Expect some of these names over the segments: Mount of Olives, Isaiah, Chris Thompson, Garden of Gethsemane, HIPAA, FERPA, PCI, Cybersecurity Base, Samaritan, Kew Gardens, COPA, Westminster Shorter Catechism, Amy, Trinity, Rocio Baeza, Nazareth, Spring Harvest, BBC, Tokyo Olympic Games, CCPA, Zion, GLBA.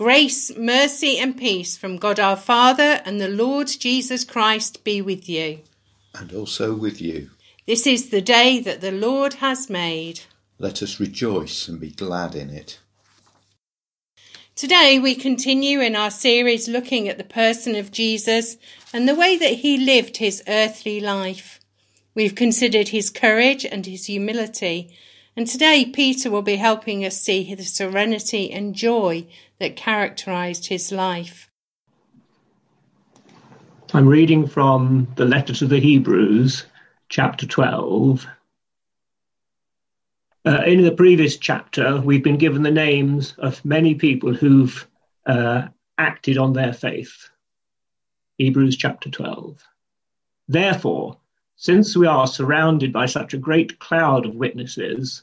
Grace, mercy and peace from God our Father and the Lord Jesus Christ be with you. And also with you. This is the day that the Lord has made. Let us rejoice and be glad in it. Today we continue in our series looking at the person of Jesus and the way that he lived his earthly life. We've considered his courage and his humility. And today Peter will be helping us see the serenity and joy that characterised his life. I'm reading from the letter to the Hebrews, chapter 12. In the previous chapter, we've been given the names of many people who've acted on their faith. Hebrews chapter 12. Therefore, since we are surrounded by such a great cloud of witnesses,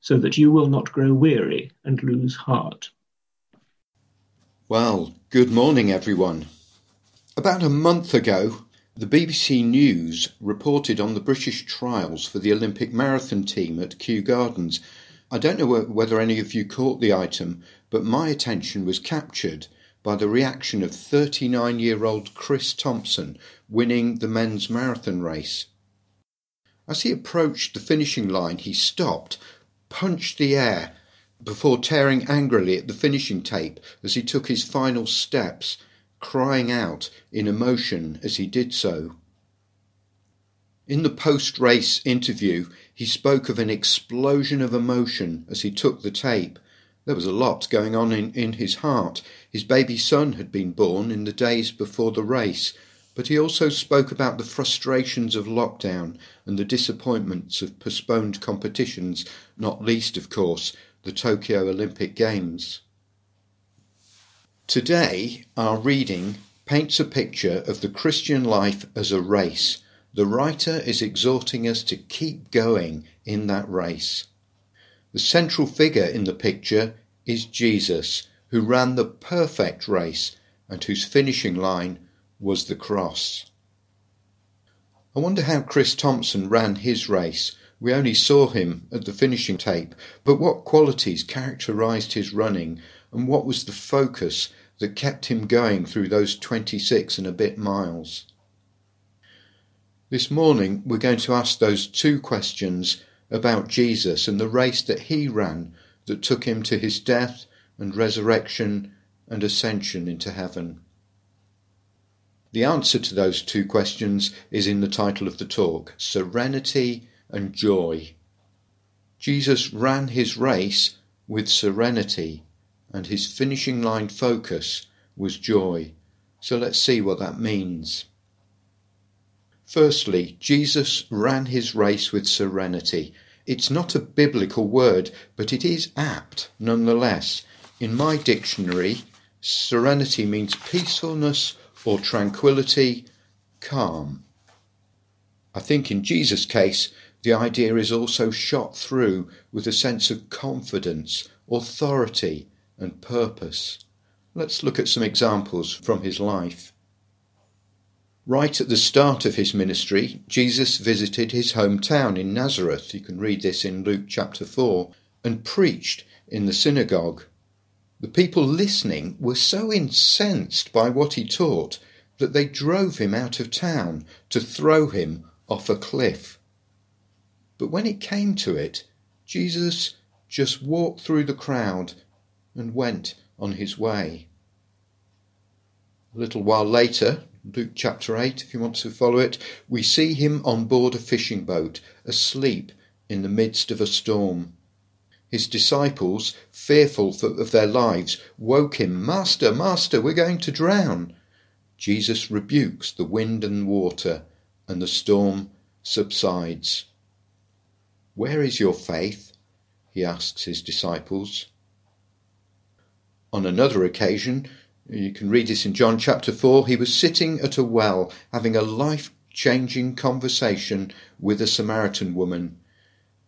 so that you will not grow weary and lose heart. Well, good morning, everyone. About a month ago, the BBC News reported on the British trials for the Olympic marathon team at Kew Gardens. I don't know whether any of you caught the item, but my attention was captured by the reaction of 39-year-old Chris Thompson winning the men's marathon race. As he approached the finishing line, he stopped, punched the air, before tearing angrily at the finishing tape as he took his final steps, crying out in emotion as he did so. In the post-race interview, he spoke of an explosion of emotion as he took the tape. There was a lot going on in his heart. His baby son had been born in the days before the race, but he also spoke about the frustrations of lockdown and the disappointments of postponed competitions, not least, of course, the Tokyo Olympic Games. Today, our reading paints a picture of the Christian life as a race. The writer is exhorting us to keep going in that race. The central figure in the picture is Jesus, who ran the perfect race and whose finishing line was the cross. I wonder how Chris Thompson ran his race. We only saw him at the finishing tape, but what qualities characterised his running and what was the focus that kept him going through those 26 and a bit miles? This morning we're going to ask those two questions about Jesus and the race that he ran that took him to his death and resurrection and ascension into heaven. The answer to those two questions is in the title of the talk, Serenity and Joy. Jesus ran his race with serenity, and his finishing line focus was joy. So let's see what that means. Firstly, Jesus ran his race with serenity. It's not a biblical word, but it is apt nonetheless. In my dictionary, serenity means peacefulness or tranquility, calm. I think in Jesus' case, the idea is also shot through with a sense of confidence, authority, and purpose. Let's look at some examples from his life. Right at the start of his ministry, Jesus visited his hometown in Nazareth. You can read this in Luke chapter 4, and preached in the synagogue. The people listening were so incensed by what he taught that they drove him out of town to throw him off a cliff. But when it came to it, Jesus just walked through the crowd and went on his way. A little while later, Luke chapter 8, if you want to follow it, we see him on board a fishing boat, asleep in the midst of a storm. His disciples, fearful of their lives, woke him, "Master, Master, we're going to drown." Jesus rebukes the wind and water, and the storm subsides. "Where is your faith?" he asks his disciples. On another occasion, you can read this in John chapter 4, he was sitting at a well, having a life-changing conversation with a Samaritan woman.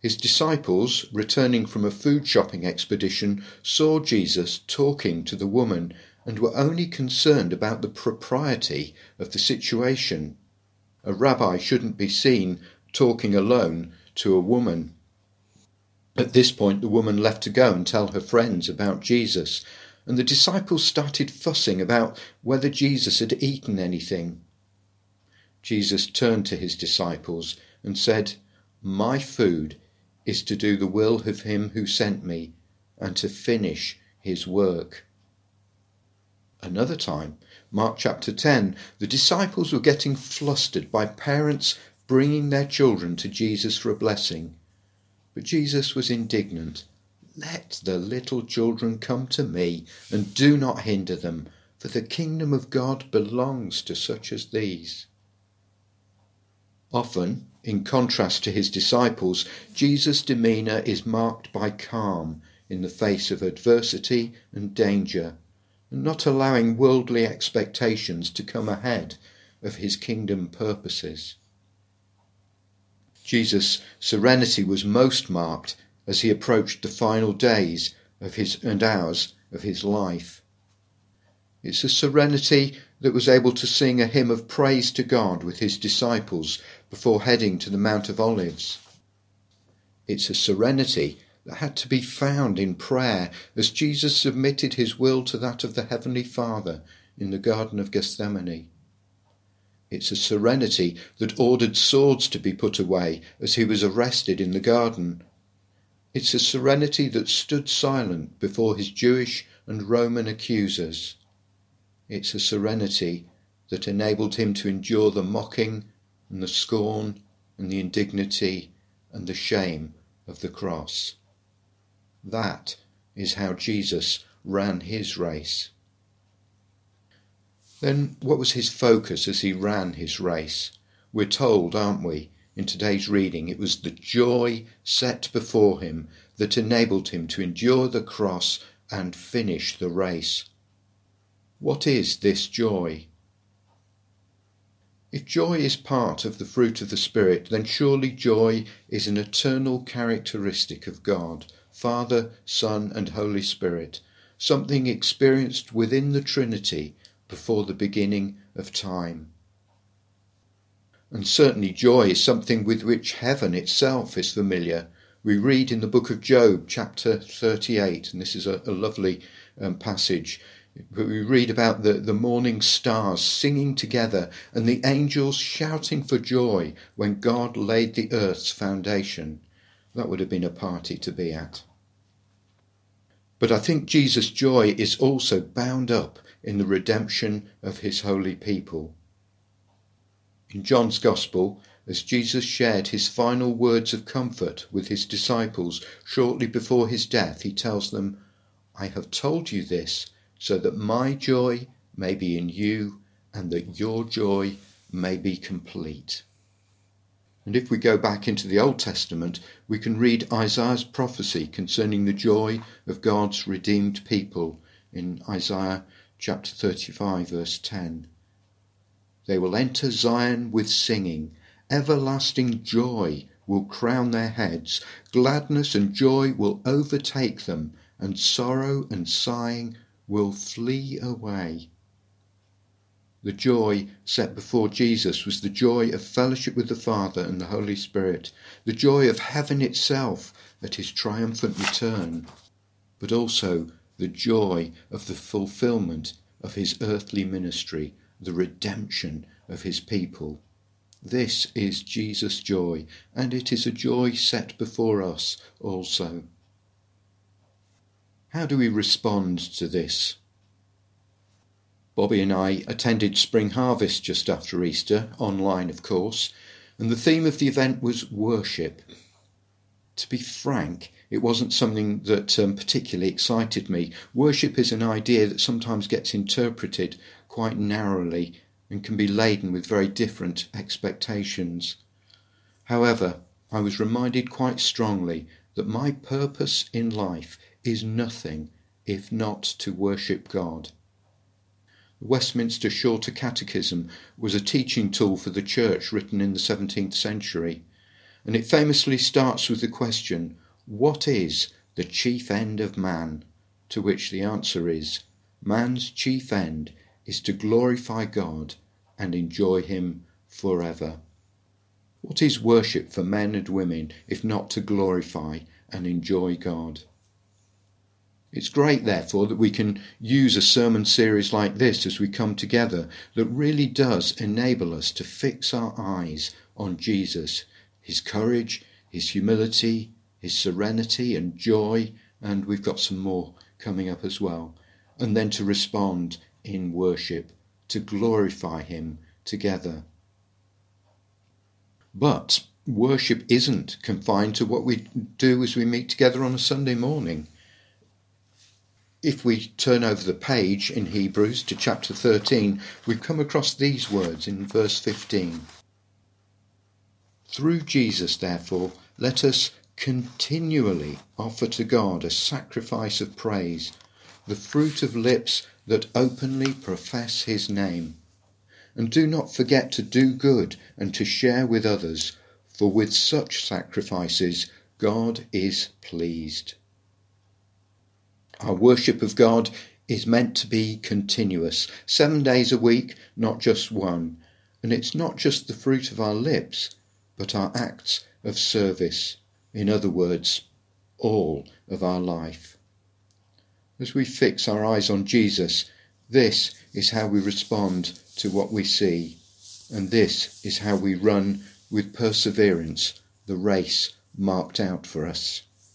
His disciples, returning from a food shopping expedition, saw Jesus talking to the woman and were only concerned about the propriety of the situation. A rabbi shouldn't be seen talking alone to a woman. At this point, the woman left to go and tell her friends about Jesus, and the disciples started fussing about whether Jesus had eaten anything. Jesus turned to his disciples and said, "My food is to do the will of him who sent me and to finish his work." Another time, Mark chapter 10, the disciples were getting flustered by parents bringing their children to Jesus for a blessing. But Jesus was indignant. "Let the little children come to me, and do not hinder them, for the kingdom of God belongs to such as these." Often, in contrast to his disciples, Jesus' demeanour is marked by calm in the face of adversity and danger, and not allowing worldly expectations to come ahead of his kingdom purposes. Jesus' serenity was most marked as he approached the final days of his and hours of his life. It's a serenity that was able to sing a hymn of praise to God with his disciples before heading to the Mount of Olives. It's a serenity that had to be found in prayer as Jesus submitted his will to that of the Heavenly Father in the Garden of Gethsemane. It's a serenity that ordered swords to be put away as he was arrested in the garden. It's a serenity that stood silent before his Jewish and Roman accusers. It's a serenity that enabled him to endure the mocking and the scorn and the indignity and the shame of the cross. That is how Jesus ran his race. Then what was his focus as he ran his race? We're told, aren't we, in today's reading, it was the joy set before him that enabled him to endure the cross and finish the race. What is this joy? If joy is part of the fruit of the Spirit, then surely joy is an eternal characteristic of God, Father, Son, and Holy Spirit, something experienced within the Trinity before the beginning of time. And certainly joy is something with which heaven itself is familiar. We read in the book of Job, chapter 38, and this is a lovely passage, but we read about the morning stars singing together and the angels shouting for joy when God laid the earth's foundation. That would have been a party to be at. But I think Jesus' joy is also bound up in the redemption of his holy people. In John's Gospel, as Jesus shared his final words of comfort with his disciples shortly before his death, he tells them, "I have told you this so that my joy may be in you and that your joy may be complete." And if we go back into the Old Testament, we can read Isaiah's prophecy concerning the joy of God's redeemed people in Isaiah chapter 35, verse 10. "They will enter Zion with singing. Everlasting joy will crown their heads. Gladness and joy will overtake them, and sorrow and sighing will flee away." The joy set before Jesus was the joy of fellowship with the Father and the Holy Spirit, the joy of heaven itself at his triumphant return, but also the joy of the fulfilment of his earthly ministry, the redemption of his people. This is Jesus' joy, and it is a joy set before us also. How do we respond to this? Bobby and I attended Spring Harvest just after Easter, online of course, and the theme of the event was worship. To be frank, it wasn't something that particularly excited me. Worship is an idea that sometimes gets interpreted quite narrowly and can be laden with very different expectations. However, I was reminded quite strongly that my purpose in life is nothing if not to worship God. The Westminster Shorter Catechism was a teaching tool for the Church written in the 17th century, and it famously starts with the question, "What is the chief end of man?" To which the answer is, "Man's chief end is to glorify God and enjoy Him forever." What is worship for men and women if not to glorify and enjoy God? It's great, therefore, that we can use a sermon series like this as we come together that really does enable us to fix our eyes on Jesus, His courage, His humility, His serenity and joy, and we've got some more coming up as well, and then to respond in worship, to glorify Him together. But worship isn't confined to what we do as we meet together on a Sunday morning. If we turn over the page in Hebrews to chapter 13, we come across these words in verse 15. "Through Jesus, therefore, let us continually offer to God a sacrifice of praise, the fruit of lips that openly profess His name. And do not forget to do good and to share with others, for with such sacrifices God is pleased." Our worship of God is meant to be continuous, 7 days a week, not just one. And it's not just the fruit of our lips, but our acts of service. In other words, all of our life. As we fix our eyes on Jesus, this is how we respond to what we see. And this is how we run with perseverance the race marked out for us.